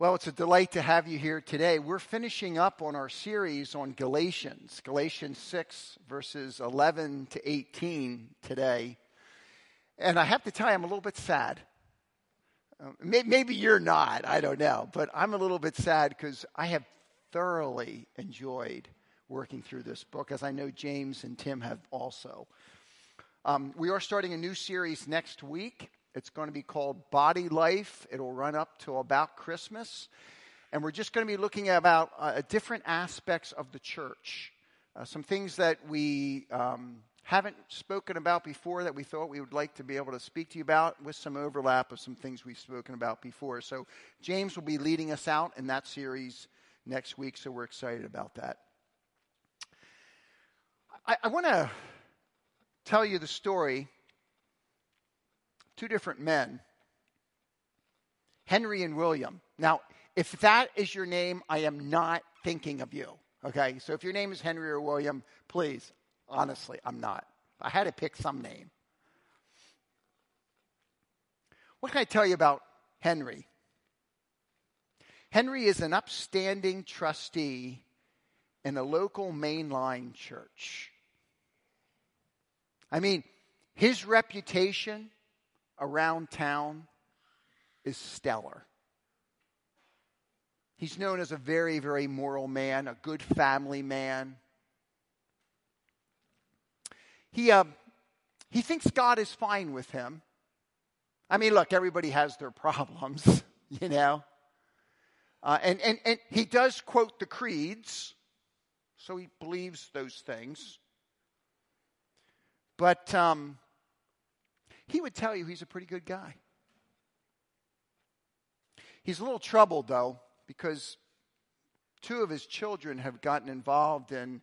Well, it's a delight to have you here today. We're finishing up on our series on Galatians, Galatians 6, verses 11 to 18 today. And I have to tell you, I'm a little bit sad. Maybe you're not, I don't know. But I'm a little bit sad because I have thoroughly enjoyed working through this book, as I know James and Tim have also. We are starting a new series next week. It's going to be called Body Life. It'll run up to about Christmas. And we're just going to be looking at about different aspects of the church. Some things that we haven't spoken about before that we thought we would like to be able to speak to you about, with some overlap of some things we've spoken about before. So James will be leading us out in that series next week, so we're excited about that. I want to tell you the story. Two different men, Henry and William. Now, if that is your name, I am not thinking of you, okay? So if your name is Henry or William, please, honestly, I'm not. I had to pick some name. What can I tell you about Henry? Henry is an upstanding trustee in a local mainline church. I mean, his reputation around town is stellar. He's known as a very, very moral man, a good family man. He thinks God is fine with him. I mean, look, everybody has their problems, you know. And he does quote the creeds, so he believes those things. But he would tell you he's a pretty good guy. He's a little troubled, though, because two of his children have gotten involved in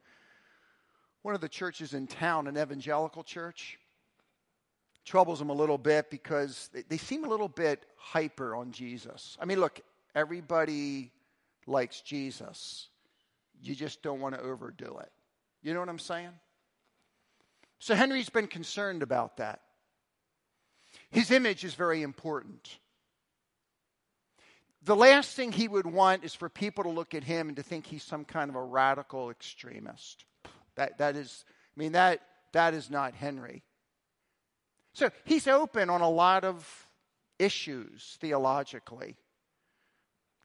one of the churches in town, an evangelical church. Troubles him a little bit because they seem a little bit hyper on Jesus. I mean, look, everybody likes Jesus. You just don't want to overdo it. You know what I'm saying? So Henry's been concerned about that. His image is very important. The last thing he would want is for people to look at him and to think he's some kind of a radical extremist. That is not Henry. So he's open on a lot of issues theologically.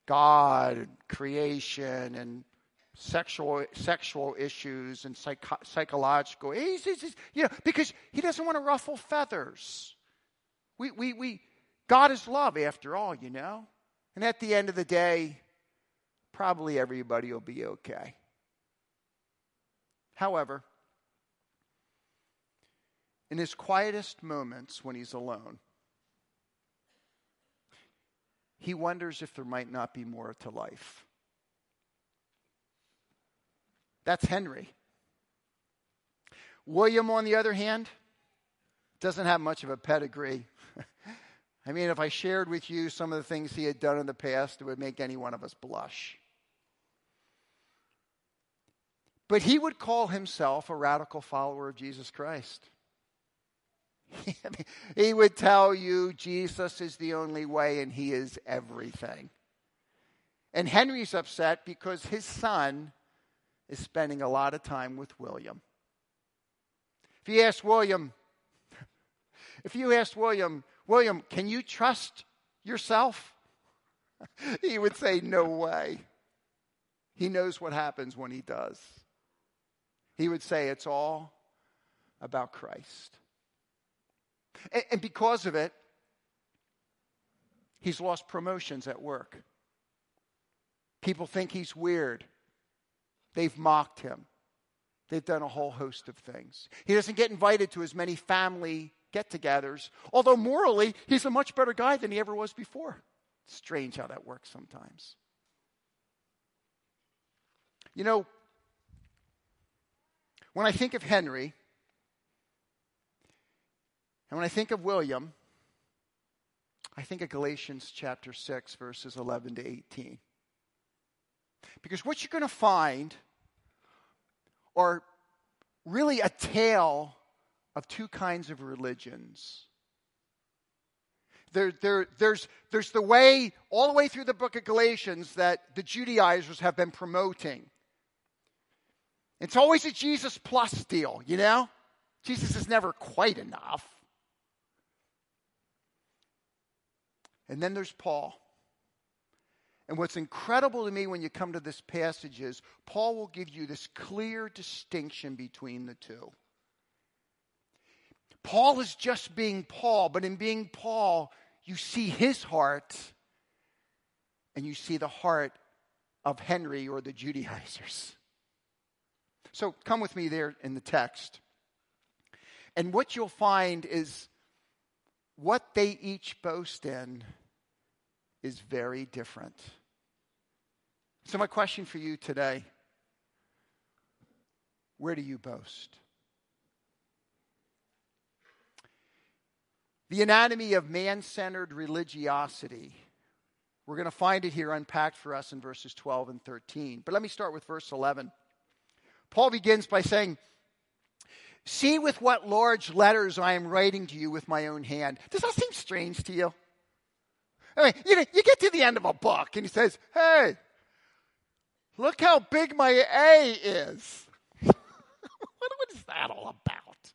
God, and creation, and sexual issues, and psychological. Because he doesn't want to ruffle feathers. God is love after all, you know. And at the end of the day, probably everybody will be okay. However, in his quietest moments when he's alone, he wonders if there might not be more to life. That's Henry. William, on the other hand, doesn't have much of a pedigree. I mean, if I shared with you some of the things he had done in the past, it would make any one of us blush. But he would call himself a radical follower of Jesus Christ. He would tell you Jesus is the only way and he is everything. And Henry's upset because his son is spending a lot of time with William. If you asked William, can you trust yourself? He would say, no way. He knows what happens when he does. He would say, it's all about Christ. And because of it, he's lost promotions at work. People think he's weird. They've mocked him. They've done a whole host of things. He doesn't get invited to as many family get-togethers, although morally, he's a much better guy than he ever was before. It's strange how that works sometimes. You know, when I think of Henry, and when I think of William, I think of Galatians chapter 6, verses 11 to 18. Because what you're going to find are really a tale of two kinds of religions. There's the way, all the way through the book of Galatians, that the Judaizers have been promoting. It's always a Jesus plus deal, you know? Jesus is never quite enough. And then there's Paul. And what's incredible to me when you come to this passage is Paul will give you this clear distinction between the two. Paul is just being Paul, but in being Paul, you see his heart and you see the heart of Henry or the Judaizers. So come with me there in the text. And what you'll find is what they each boast in is very different. So my question for you today, where do you boast? The anatomy of man-centered religiosity. We're going to find it here unpacked for us in verses 12 and 13. But let me start with verse 11. Paul begins by saying, "See with what large letters I am writing to you with my own hand." Does that seem strange to you? I mean, you know, you get to the end of a book and he says, "Hey, look how big my A is." What is that all about?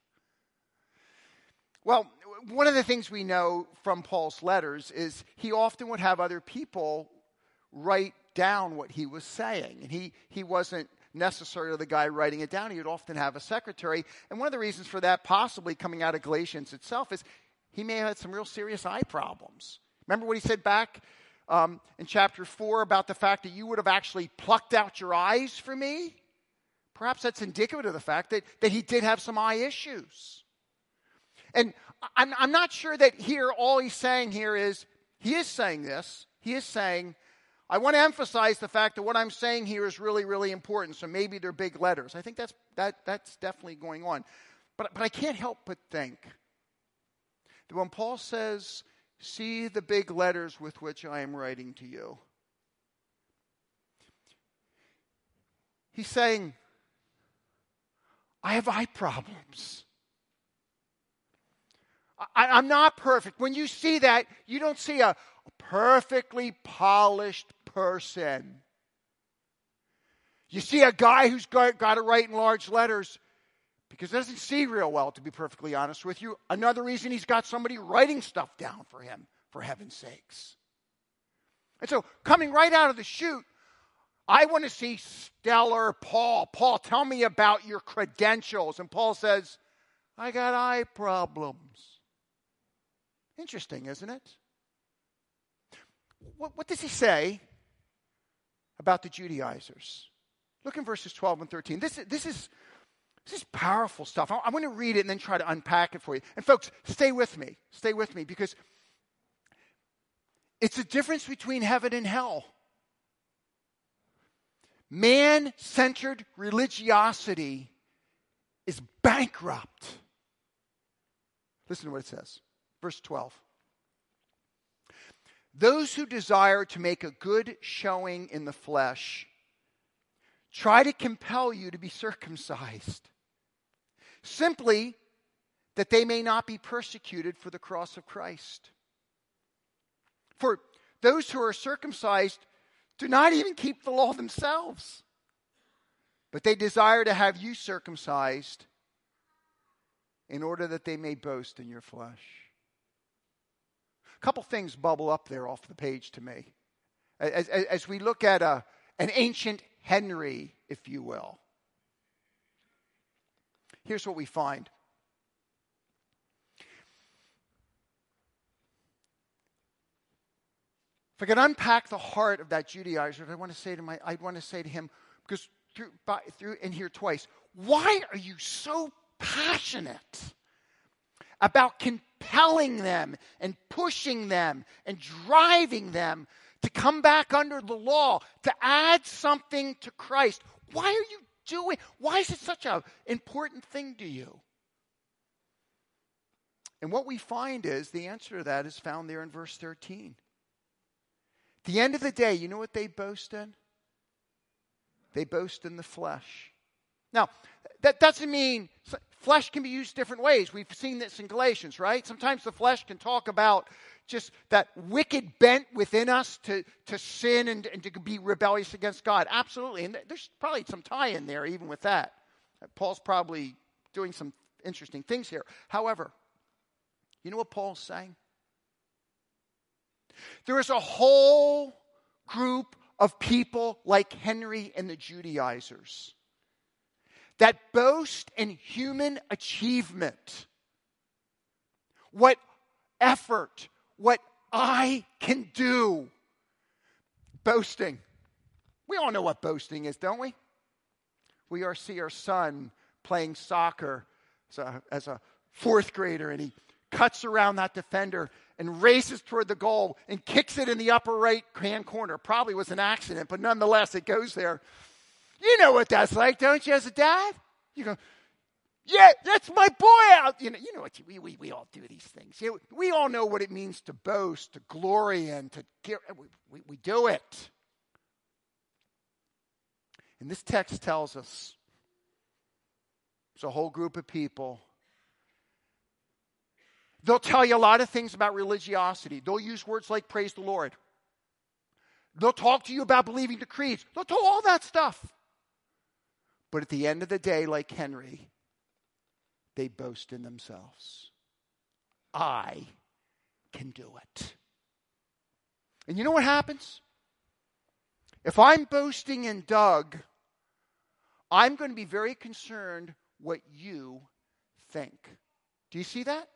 Well, one of the things we know from Paul's letters is he often would have other people write down what he was saying. And he wasn't necessarily the guy writing it down. He would often have a secretary. And one of the reasons for that possibly coming out of Galatians itself is he may have had some real serious eye problems. Remember what he said back in chapter 4 about the fact that you would have actually plucked out your eyes for me? Perhaps that's indicative of the fact that he did have some eye issues. And I'm not sure that here all he's saying here is, he is saying this. He is saying, I want to emphasize the fact that what I'm saying here is really, really important. So maybe they're big letters. I think that's definitely going on. But I can't help but think that when Paul says, "See the big letters with which I am writing to you," he's saying, I have eye problems. I'm not perfect. When you see that, you don't see a perfectly polished person. You see a guy who's got to write in large letters because he doesn't see real well, to be perfectly honest with you. Another reason he's got somebody writing stuff down for him, for heaven's sakes. And so, coming right out of the chute, I want to see stellar Paul. Paul, tell me about your credentials. And Paul says, I got eye problems. Interesting, isn't it? What does he say about the Judaizers? Look in verses 12 and 13. This is powerful stuff. I'm going to read it and then try to unpack it for you. And folks, stay with me. Stay with me, because it's the difference between heaven and hell. Man-centered religiosity is bankrupt. Listen to what it says. Verse 12. Those who desire to make a good showing in the flesh try to compel you to be circumcised, simply that they may not be persecuted for the cross of Christ. For those who are circumcised do not even keep the law themselves, but they desire to have you circumcised in order that they may boast in your flesh. A couple things bubble up there off the page to me as we look at an ancient Henry, if you will. Here's what we find. If I could unpack the heart of that Judaizer, I'd want to say to him, because through in here twice, why are you so passionate about compelling them and pushing them and driving them to come back under the law, to add something to Christ? Why is it such an important thing to you? And what we find is the answer to that is found there in verse 13. At the end of the day, you know what they boast in? They boast in the flesh. Now, that doesn't mean Flesh can be used different ways. We've seen this in Galatians, right? Sometimes the flesh can talk about just that wicked bent within us to sin and to be rebellious against God. Absolutely. And there's probably some tie in there even with that. Paul's probably doing some interesting things here. However, you know what Paul's saying? There is a whole group of people like Henry and the Judaizers that boast in human achievement. What effort, what I can do. Boasting. We all know what boasting is, don't we? We see our son playing soccer as a fourth grader, and he cuts around that defender and races toward the goal and kicks it in the upper right-hand corner. Probably was an accident, but nonetheless, it goes there. You know what that's like, don't you, as a dad? You go, yeah, that's my boy out. You know what, we all do these things. You know, we all know what it means to boast, to glory, and to give. We do it. And this text tells us it's a whole group of people. They'll tell you a lot of things about religiosity. They'll use words like praise the Lord. They'll talk to you about believing the creeds. They'll tell all that stuff. But at the end of the day, like Henry, they boast in themselves. I can do it. And you know what happens? If I'm boasting in Doug, I'm going to be very concerned what you think. Do you see that?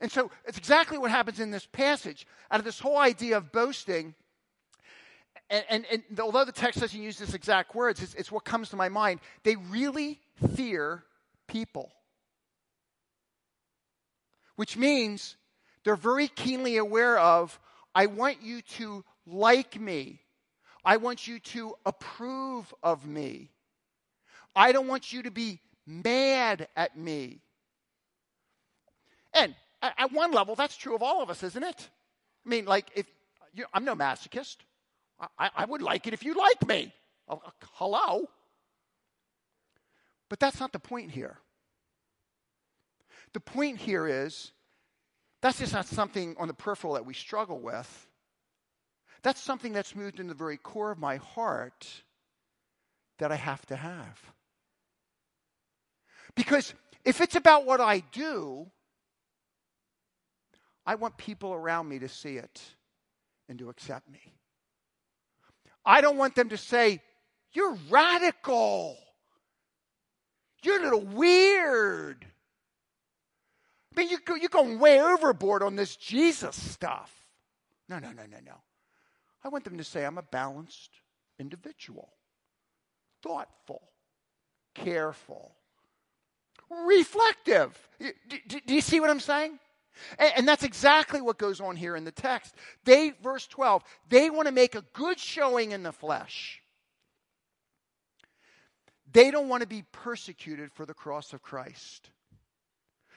And so it's exactly what happens in this passage. Out of this whole idea of boasting, and although the text doesn't use this exact words, it's what comes to my mind. They really fear people, which means they're very keenly aware of, I want you to like me. I want you to approve of me. I don't want you to be mad at me. And at one level, that's true of all of us, isn't it? I mean, like, I'm no masochist. I would like it if you like me. Hello? But that's not the point here. The point here is, that's just not something on the peripheral that we struggle with. That's something that's moved into the very core of my heart that I have to have. Because if it's about what I do, I want people around me to see it and to accept me. I don't want them to say, you're radical. You're a little weird. I mean, you're going way overboard on this Jesus stuff. No. I want them to say, I'm a balanced individual, thoughtful, careful, reflective. Do you see what I'm saying? And that's exactly what goes on here in the text. Verse 12, they want to make a good showing in the flesh. They don't want to be persecuted for the cross of Christ.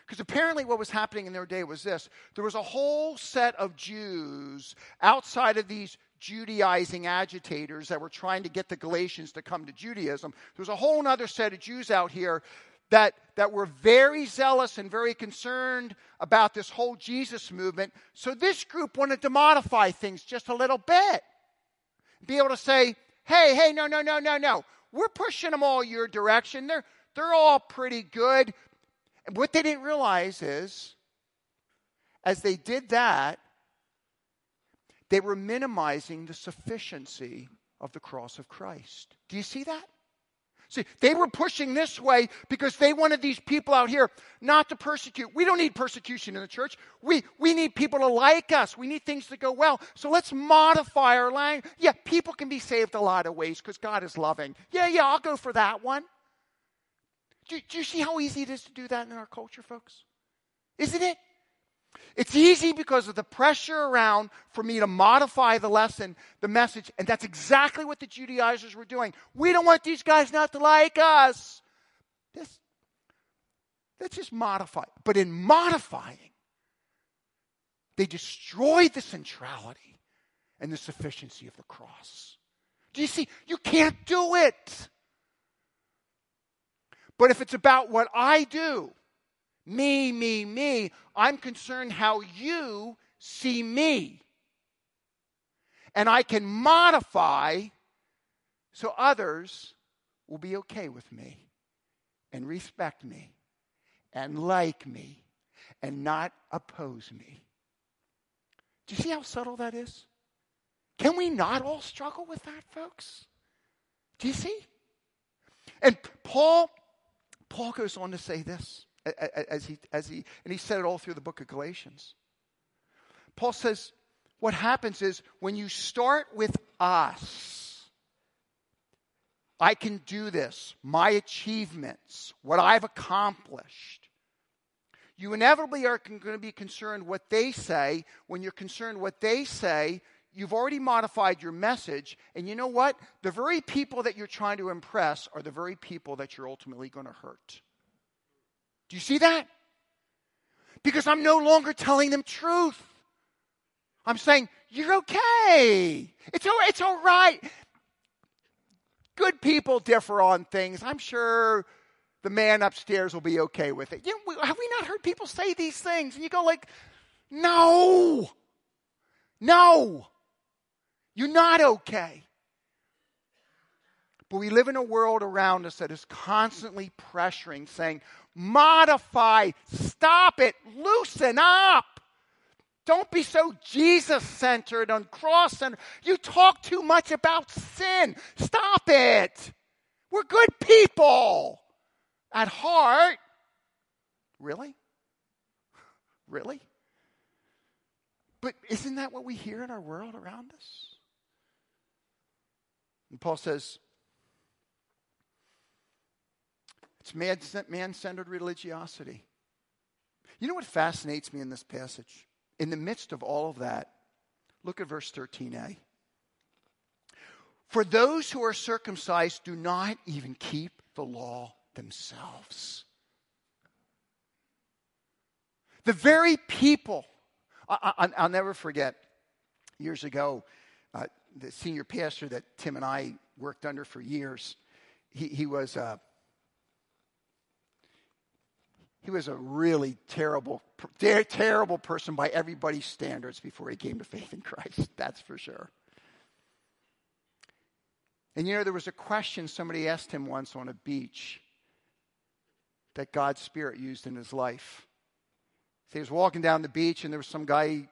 Because apparently what was happening in their day was this. There was a whole set of Jews outside of these Judaizing agitators that were trying to get the Galatians to come to Judaism. There was a whole other set of Jews out here that were very zealous and very concerned about this whole Jesus movement. So this group wanted to modify things just a little bit. Be able to say, hey, no. We're pushing them all your direction. They're all pretty good. And what they didn't realize is, as they did that, they were minimizing the sufficiency of the cross of Christ. Do you see that? See, they were pushing this way because they wanted these people out here not to persecute. We don't need persecution in the church. We need people to like us. We need things to go well. So let's modify our language. Yeah, people can be saved a lot of ways because God is loving. Yeah, I'll go for that one. Do you see how easy it is to do that in our culture, folks? Isn't it? It's easy because of the pressure around for me to modify the message, and that's exactly what the Judaizers were doing. We don't want these guys not to like us. Let's just modify. But in modifying, they destroyed the centrality and the sufficiency of the cross. Do you see? You can't do it. But if it's about what I do, me, I'm concerned how you see me. And I can modify so others will be okay with me and respect me and like me and not oppose me. Do you see how subtle that is? Can we not all struggle with that, folks? Do you see? And Paul goes on to say this, and he said it all through the book of Galatians. Paul says, what happens is when you start with us, I can do this, my achievements, what I've accomplished. You inevitably are going to be concerned what they say. When you're concerned what they say, you've already modified your message. And you know what? The very people that you're trying to impress are the very people that you're ultimately going to hurt. Do you see that? Because I'm no longer telling them truth. I'm saying, you're okay. It's all right. Good people differ on things. I'm sure the man upstairs will be okay with it. You know, have we not heard people say these things? And you go like, no, you're not okay. But we live in a world around us that is constantly pressuring, saying, modify, stop it, loosen up. Don't be so Jesus-centered and cross-centered. You talk too much about sin. Stop it. We're good people. At heart, really? But isn't that what we hear in our world around us? And Paul says, it's man-centered religiosity. You know what fascinates me in this passage? In the midst of all of that, look at verse 13a. For those who are circumcised do not even keep the law themselves. The very people, I'll never forget, years ago, the senior pastor that Tim and I worked under for years, he was a really terrible person by everybody's standards before he came to faith in Christ, that's for sure. And you know, there was a question somebody asked him once on a beach that God's Spirit used in his life. So he was walking down the beach, and there was some guy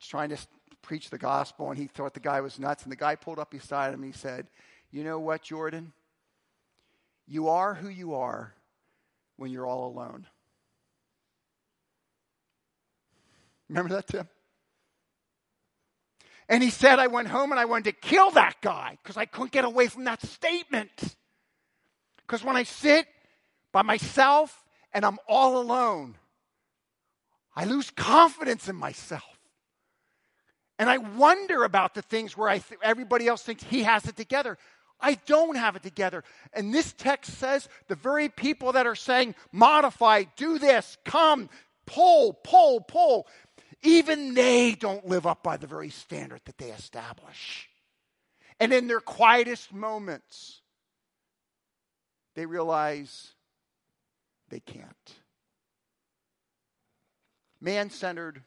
trying to preach the gospel, and he thought the guy was nuts. And the guy pulled up beside him, and he said, you know what, Jordan? You are who you are when you're all alone. Remember that, Tim? And he said, I went home and I wanted to kill that guy because I couldn't get away from that statement. Because when I sit by myself and I'm all alone, I lose confidence in myself. And I wonder about the things where everybody else thinks he has it together. I don't have it together. And this text says the very people that are saying, modify, do this, come, pull, even they don't live up by the very standard that they establish. And in their quietest moments, they realize they can't. Man-centered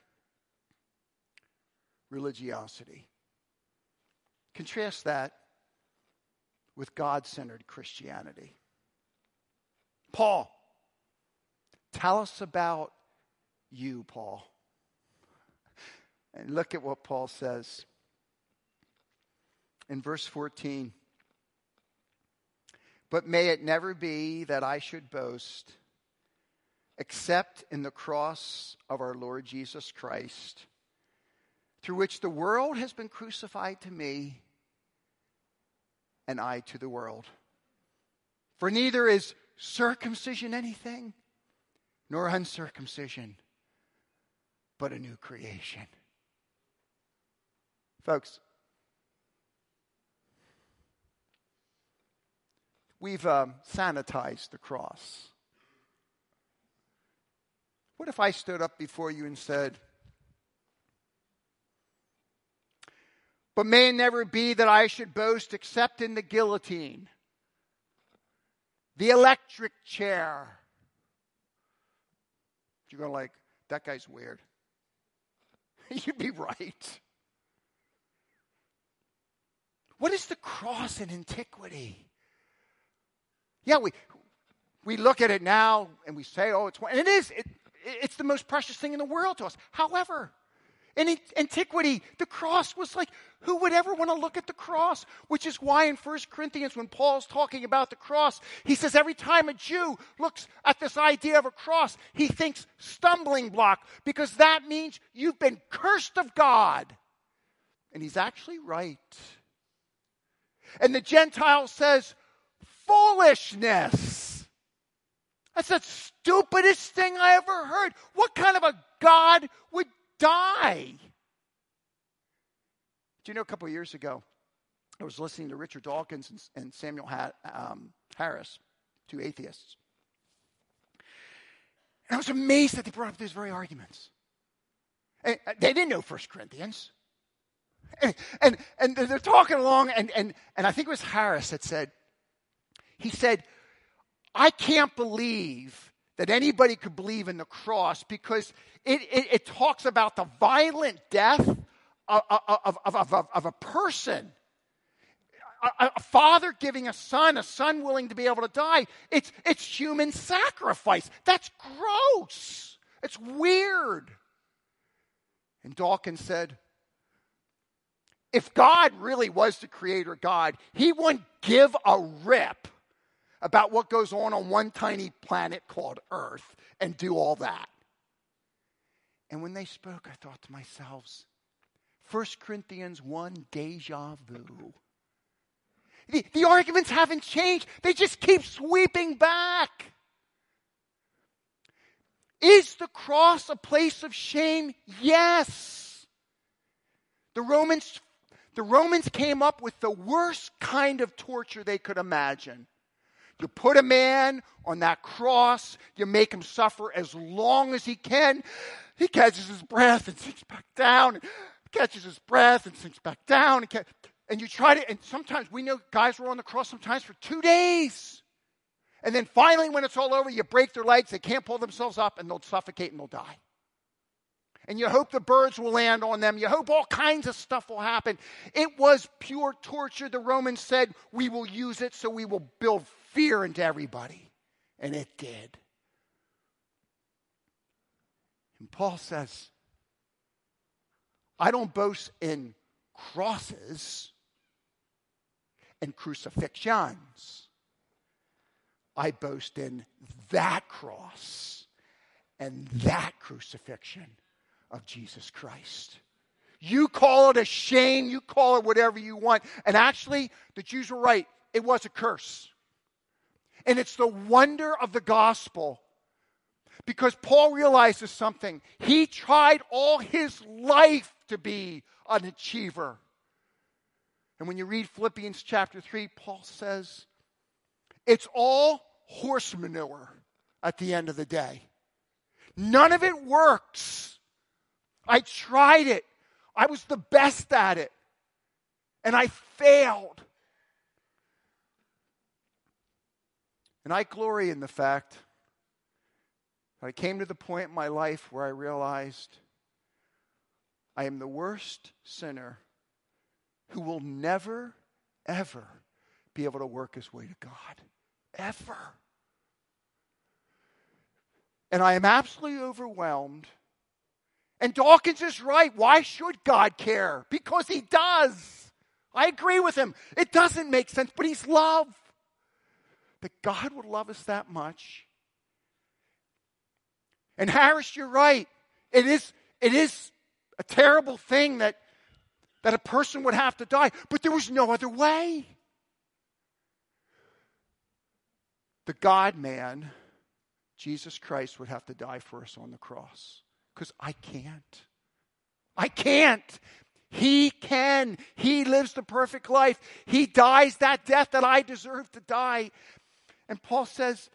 religiosity. Contrast that with God-centered Christianity. Paul, tell us about you, Paul. And look at what Paul says in verse 14. But may it never be that I should boast except in the cross of our Lord Jesus Christ, through which the world has been crucified to me and I to the world. For neither is circumcision anything, nor uncircumcision, but a new creation. Folks, we've sanitized the cross. What if I stood up before you and said, but may it never be that I should boast except in the guillotine the electric chair. You go like, that guy's weird. You'd be right. What is the cross in antiquity? Yeah, we look at it now and we say, oh, it's one. And it is. It's the most precious thing in the world to us. However, in antiquity, the cross was like, who would ever want to look at the cross? Which is why in 1 Corinthians, when Paul's talking about the cross, he says every time a Jew looks at this idea of a cross, he thinks stumbling block, because that means you've been cursed of God. And he's actually right. And the Gentile says, foolishness. That's the stupidest thing I ever heard. What kind of a God would die? Do you know, a couple of years ago, I was listening to Richard Dawkins and Samuel Harris, two atheists. And I was amazed that they brought up these very arguments. And they didn't know 1 Corinthians. And they're talking along, and I think it was Harris that said, he said, I can't believe that anybody could believe in the cross, because it talks about the violent death of a person. A father giving a son willing to be able to die. It's human sacrifice. That's gross. It's weird. And Dawkins said, if God really was the creator God, he wouldn't give a rip about what goes on one tiny planet called Earth and do all that. And when they spoke, I thought to myself, 1 Corinthians 1, deja vu. The arguments haven't changed. They just keep sweeping back. Is the cross a place of shame? Yes. The Romans came up with the worst kind of torture they could imagine. You put a man on that cross, you make him suffer as long as he can. He catches his breath and sinks back down. And you try to, and sometimes we know guys were on the cross sometimes for 2 days. And then finally, when it's all over, you break their legs, they can't pull themselves up, and they'll suffocate and they'll die. And you hope the birds will land on them. You hope all kinds of stuff will happen. It was pure torture. The Romans said, we will use it so we will build fear into everybody. And it did. And Paul says, I don't boast in crosses and crucifixions. I boast in that cross and that crucifixion of Jesus Christ. You call it a shame, you call it whatever you want. And actually, the Jews were right. It was a curse. And it's the wonder of the gospel, because Paul realizes something. He tried all his life to be an achiever. And when you read Philippians chapter 3, Paul says, it's all horse manure at the end of the day. None of it works. I tried it. I was the best at it. And I failed. And I glory in the fact that I came to the point in my life where I realized I am the worst sinner who will never, ever be able to work his way to God. Ever. And I am absolutely overwhelmed. And Dawkins is right. Why should God care? Because he does. I agree with him. It doesn't make sense, but he's love. That God would love us that much. And Harris, you're right. It is a terrible thing that a person would have to die, but there was no other way. The God-man, Jesus Christ, would have to die for us on the cross. Because I can't. He can. He lives the perfect life. He dies that death that I deserve to die. And Paul says,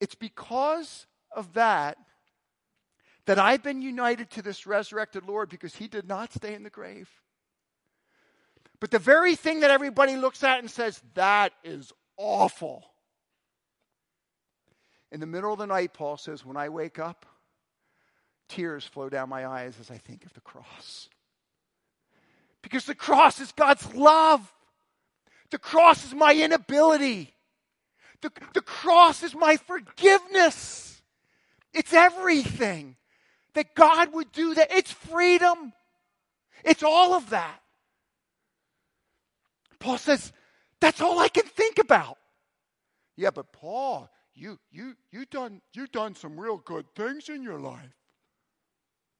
it's because of that I've been united to this resurrected Lord, because he did not stay in the grave. But the very thing that everybody looks at and says, that is awful, In the middle of the night, Paul says, when I wake up, tears flow down my eyes as I think of the cross. Because the cross is God's love. The cross is my inability. The cross is my forgiveness. It's everything that God would do that. It's freedom. It's all of that. Paul says, that's all I can think about. Yeah, but Paul, you done some real good things in your life.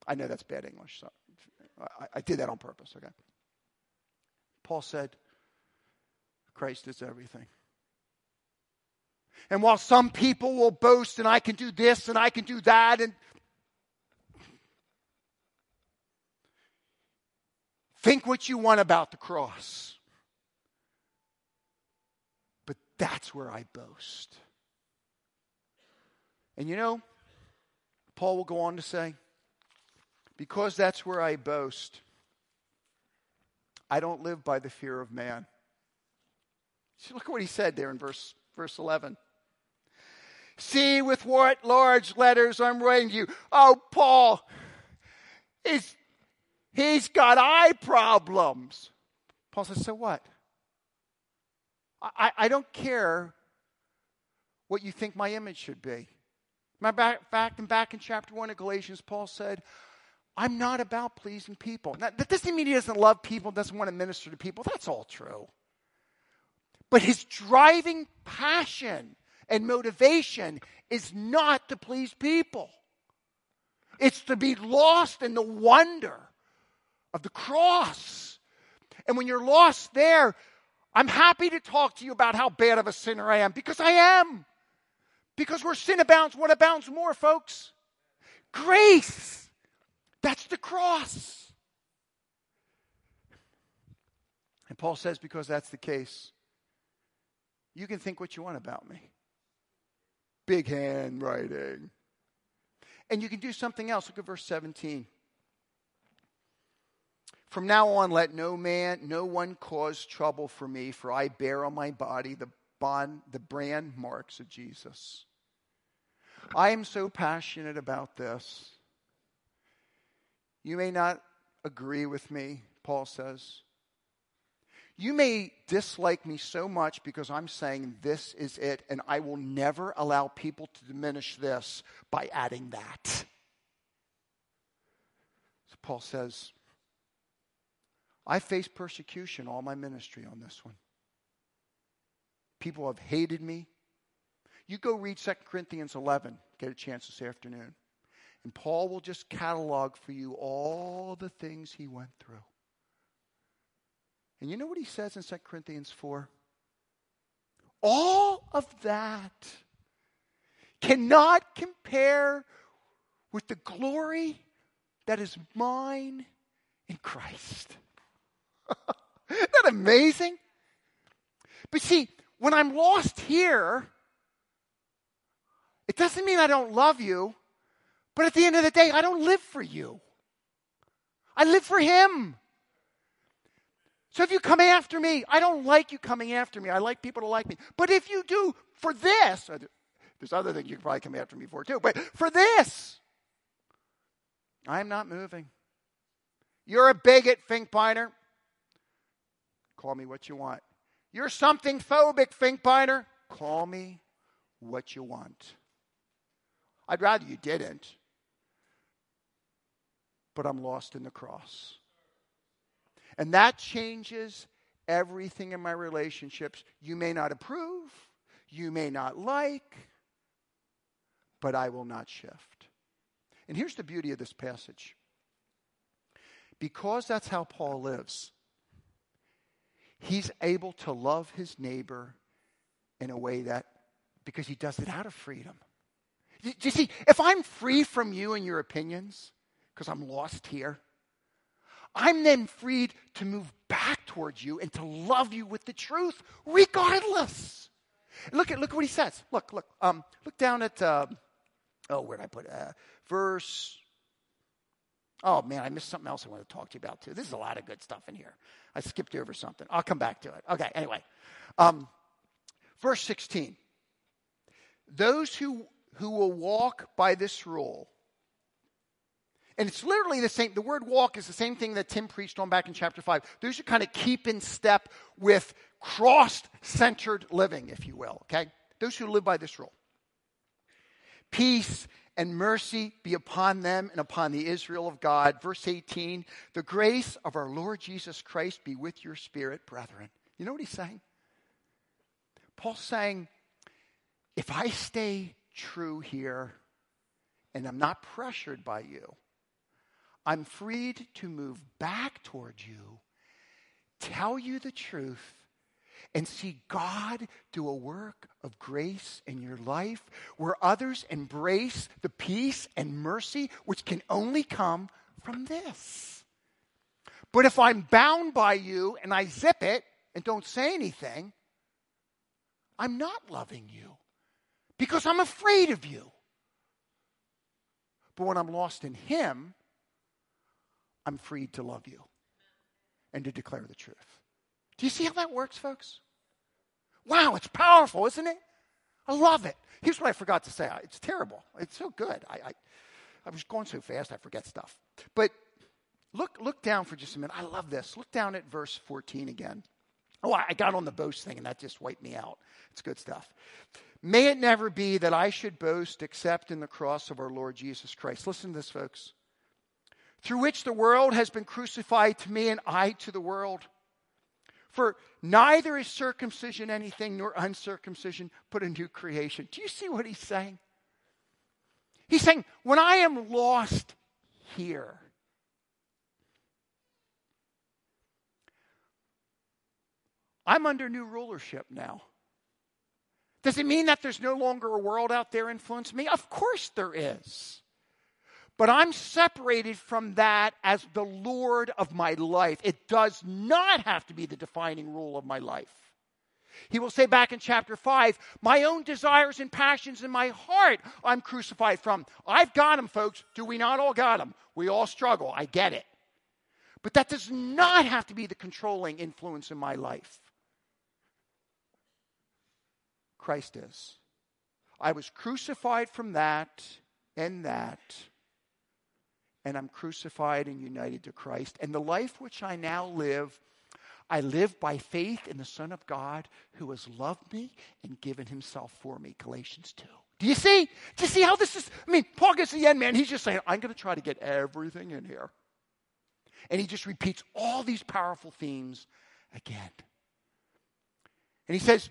I know that's bad English, so I did that on purpose, okay? Paul said, Christ is everything. And while some people will boast, and I can do this, and I can do that, and think what you want about the cross. But that's where I boast. And you know, Paul will go on to say, because that's where I boast, I don't live by the fear of man. See, look at what he said there in verse 11. See with what large letters I'm writing to you. Oh, Paul, he's got eye problems. Paul says, so what? I don't care what you think my image should be. Matter of fact, back in chapter 1 of Galatians, Paul said, I'm not about pleasing people. Now, that doesn't mean he doesn't love people, doesn't want to minister to people. That's all true. But his driving passion and motivation is not to please people. It's to be lost in the wonder of the cross. And when you're lost there, I'm happy to talk to you about how bad of a sinner I am, because I am. Because where sin abounds, what abounds more, folks? Grace. That's the cross. And Paul says, because that's the case, you can think what you want about me. Big handwriting. And you can do something else. Look at verse 17. From now on, let no one cause trouble for me, for I bear on my body the brand marks of Jesus. I am so passionate about this. You may not agree with me, Paul says. You may dislike me so much because I'm saying this is it, and I will never allow people to diminish this by adding that. So Paul says, I faced persecution all my ministry on this one. People have hated me. You go read 2 Corinthians 11, get a chance this afternoon. And Paul will just catalog for you all the things he went through. And you know what he says in 2 Corinthians 4? All of that cannot compare with the glory that is mine in Christ. Isn't that amazing? But see, when I'm lost here, it doesn't mean I don't love you. But at the end of the day, I don't live for you. I live for him. So if you come after me, I don't like you coming after me. I like people to like me. But if you do for this, there's other things you can probably come after me for too, but for this, I'm not moving. You're a bigot, Finkbeiner. Call me what you want. You're something phobic, Finkbeiner. Call me what you want. I'd rather you didn't, but I'm lost in the cross. And that changes everything in my relationships. You may not approve, you may not like, but I will not shift. And here's the beauty of this passage. Because that's how Paul lives, he's able to love his neighbor in a way that, because he does it out of freedom. Do you see, if I'm free from you and your opinions, because I'm lost here, I'm then freed to move back towards you and to love you with the truth, regardless. Look at what he says. Look down at where did I put verse? Oh man, I missed something else I want to talk to you about too. This is a lot of good stuff in here. I skipped over something. I'll come back to it. Okay, anyway, verse 16. Those who who will walk by this rule. And it's literally the same. The word walk is the same thing that Tim preached on back in chapter 5. Those who kind of keep in step with cross-centered living, if you will. Okay? Those who live by this rule. Peace and mercy be upon them and upon the Israel of God. Verse 18, the grace of our Lord Jesus Christ be with your spirit, brethren. You know what he's saying? Paul's saying, if I stay true here and I'm not pressured by you, I'm freed to move back toward you, tell you the truth, and see God do a work of grace in your life where others embrace the peace and mercy which can only come from this. But if I'm bound by you and I zip it and don't say anything, I'm not loving you because I'm afraid of you. But when I'm lost in Him, I'm free to love you and to declare the truth. Do you see how that works, folks? Wow, it's powerful, isn't it? I love it. Here's what I forgot to say. It's terrible. It's so good. I was going so fast, I forget stuff. But look down for just a minute. I love this. Look down at verse 14 again. Oh, I got on the boast thing, and that just wiped me out. It's good stuff. May it never be that I should boast except in the cross of our Lord Jesus Christ. Listen to this, folks. Through which the world has been crucified to me and I to the world. For neither is circumcision anything nor uncircumcision, but a new creation. Do you see what he's saying? He's saying, when I am lost here, I'm under new rulership now. Does it mean that there's no longer a world out there influencing me? Of course there is. But I'm separated from that as the Lord of my life. It does not have to be the defining rule of my life. He will say back in chapter 5, my own desires and passions in my heart I'm crucified from. I've got them, folks. Do we not all got them? We all struggle. I get it. But that does not have to be the controlling influence in my life. Christ is. I was crucified from that and that. And I'm crucified and united to Christ. And the life which I now live, I live by faith in the Son of God who has loved me and given himself for me. Galatians 2. Do you see? Do you see how this is? I mean, Paul gets to the end, man. He's just saying, I'm going to try to get everything in here. And he just repeats all these powerful themes again. And he says,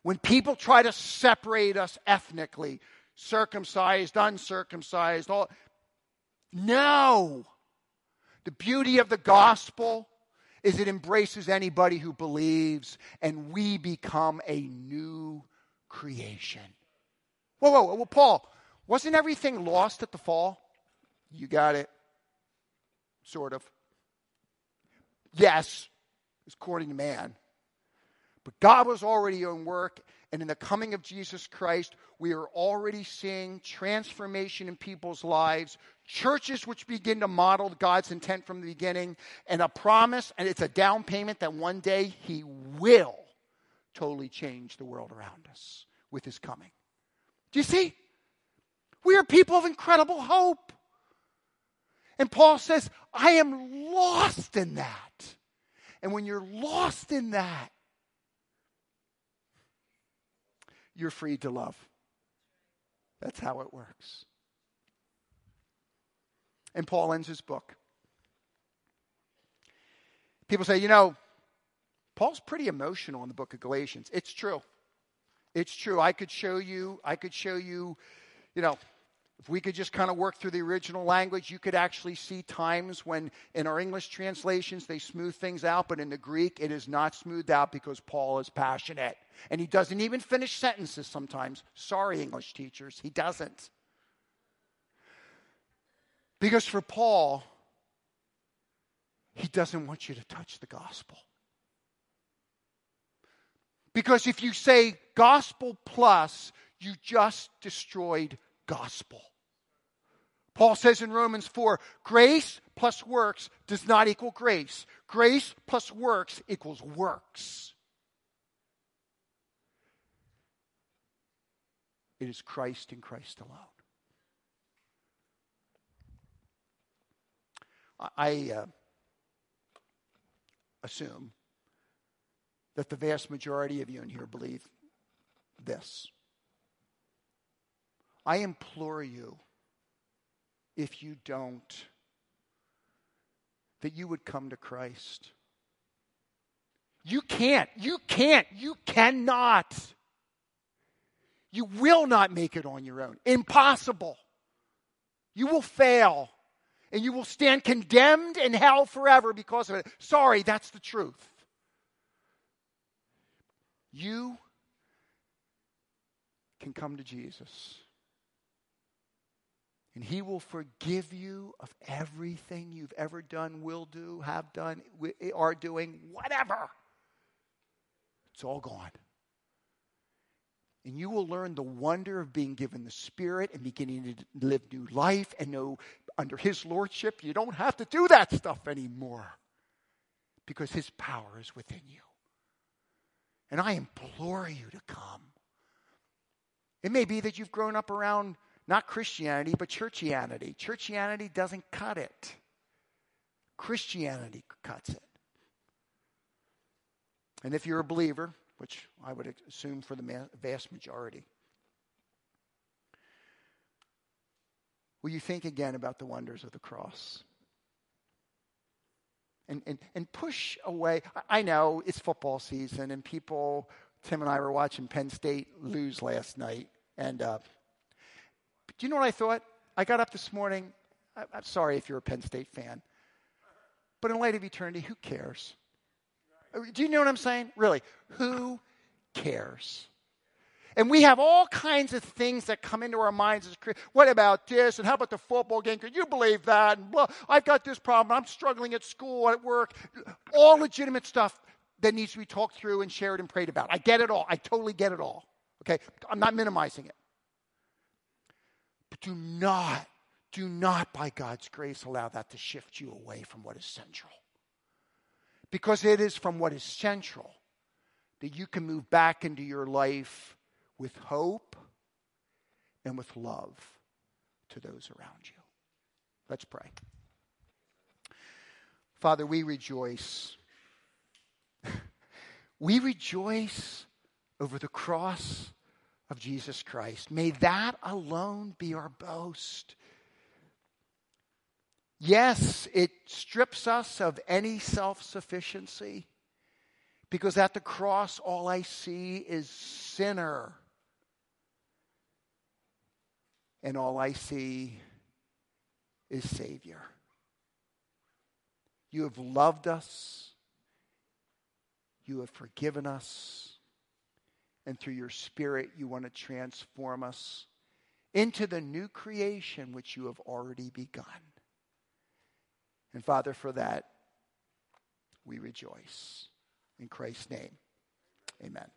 when people try to separate us ethnically, circumcised, uncircumcised, all... No. The beauty of the gospel is it embraces anybody who believes, and we become a new creation. Whoa, Paul, wasn't everything lost at the fall? You got it. Sort of. Yes, according to man. But God was already at work. And in the coming of Jesus Christ, we are already seeing transformation in people's lives, churches which begin to model God's intent from the beginning, and a promise, and it's a down payment that one day He will totally change the world around us with His coming. Do you see? We are people of incredible hope. And Paul says, I am lost in that. And when you're lost in that, you're free to love. That's how it works. And Paul ends his book. People say, you know, Paul's pretty emotional in the book of Galatians. It's true. It's true. I could show you, you know, if we could just kind of work through the original language, you could actually see times when in our English translations they smooth things out, but in the Greek it is not smoothed out because Paul is passionate. And he doesn't even finish sentences sometimes. Sorry, English teachers, he doesn't. Because for Paul, he doesn't want you to touch the gospel. Because if you say gospel plus, you just destroyed gospel. Paul says in Romans 4, grace plus works does not equal grace. Grace plus works equals works. It is Christ and Christ alone. I assume that the vast majority of you in here believe this. I implore you, if you don't, that you would come to Christ. You cannot. You will not make it on your own. Impossible. You will fail. And you will stand condemned in hell forever because of it. Sorry, that's the truth. You can come to Jesus. And he will forgive you of everything you've ever done, will do, have done, are doing, whatever. It's all gone. And you will learn the wonder of being given the Spirit and beginning to live new life and know under his lordship you don't have to do that stuff anymore because his power is within you. And I implore you to come. It may be that you've grown up around not Christianity, but churchianity. Churchianity doesn't cut it. Christianity cuts it. And if you're a believer, which I would assume for the vast majority, will you think again about the wonders of the cross? And push away. I know it's football season, and people, Tim and I were watching Penn State lose last night, and do you know what I thought? I got up this morning. I'm sorry if you're a Penn State fan. But in light of eternity, who cares? Do you know what I'm saying? Really, who cares? And we have all kinds of things that come into our minds. What about this? And how about the football game? Could you believe that? And blah, I've got this problem. I'm struggling at school, at work. All legitimate stuff that needs to be talked through and shared and prayed about. I get it all. I totally get it all. Okay? I'm not minimizing it. But do not by God's grace allow that to shift you away from what is central. Because it is from what is central that you can move back into your life with hope and with love to those around you. Let's pray. Father, we rejoice. We rejoice over the cross of Jesus Christ. May that alone be our boast. Yes, it strips us of any self-sufficiency, because at the cross all I see is sinner, and all I see is Savior. You have loved us. You have forgiven us. And through your Spirit, you want to transform us into the new creation which you have already begun. And Father, for that, we rejoice. In Christ's name, amen.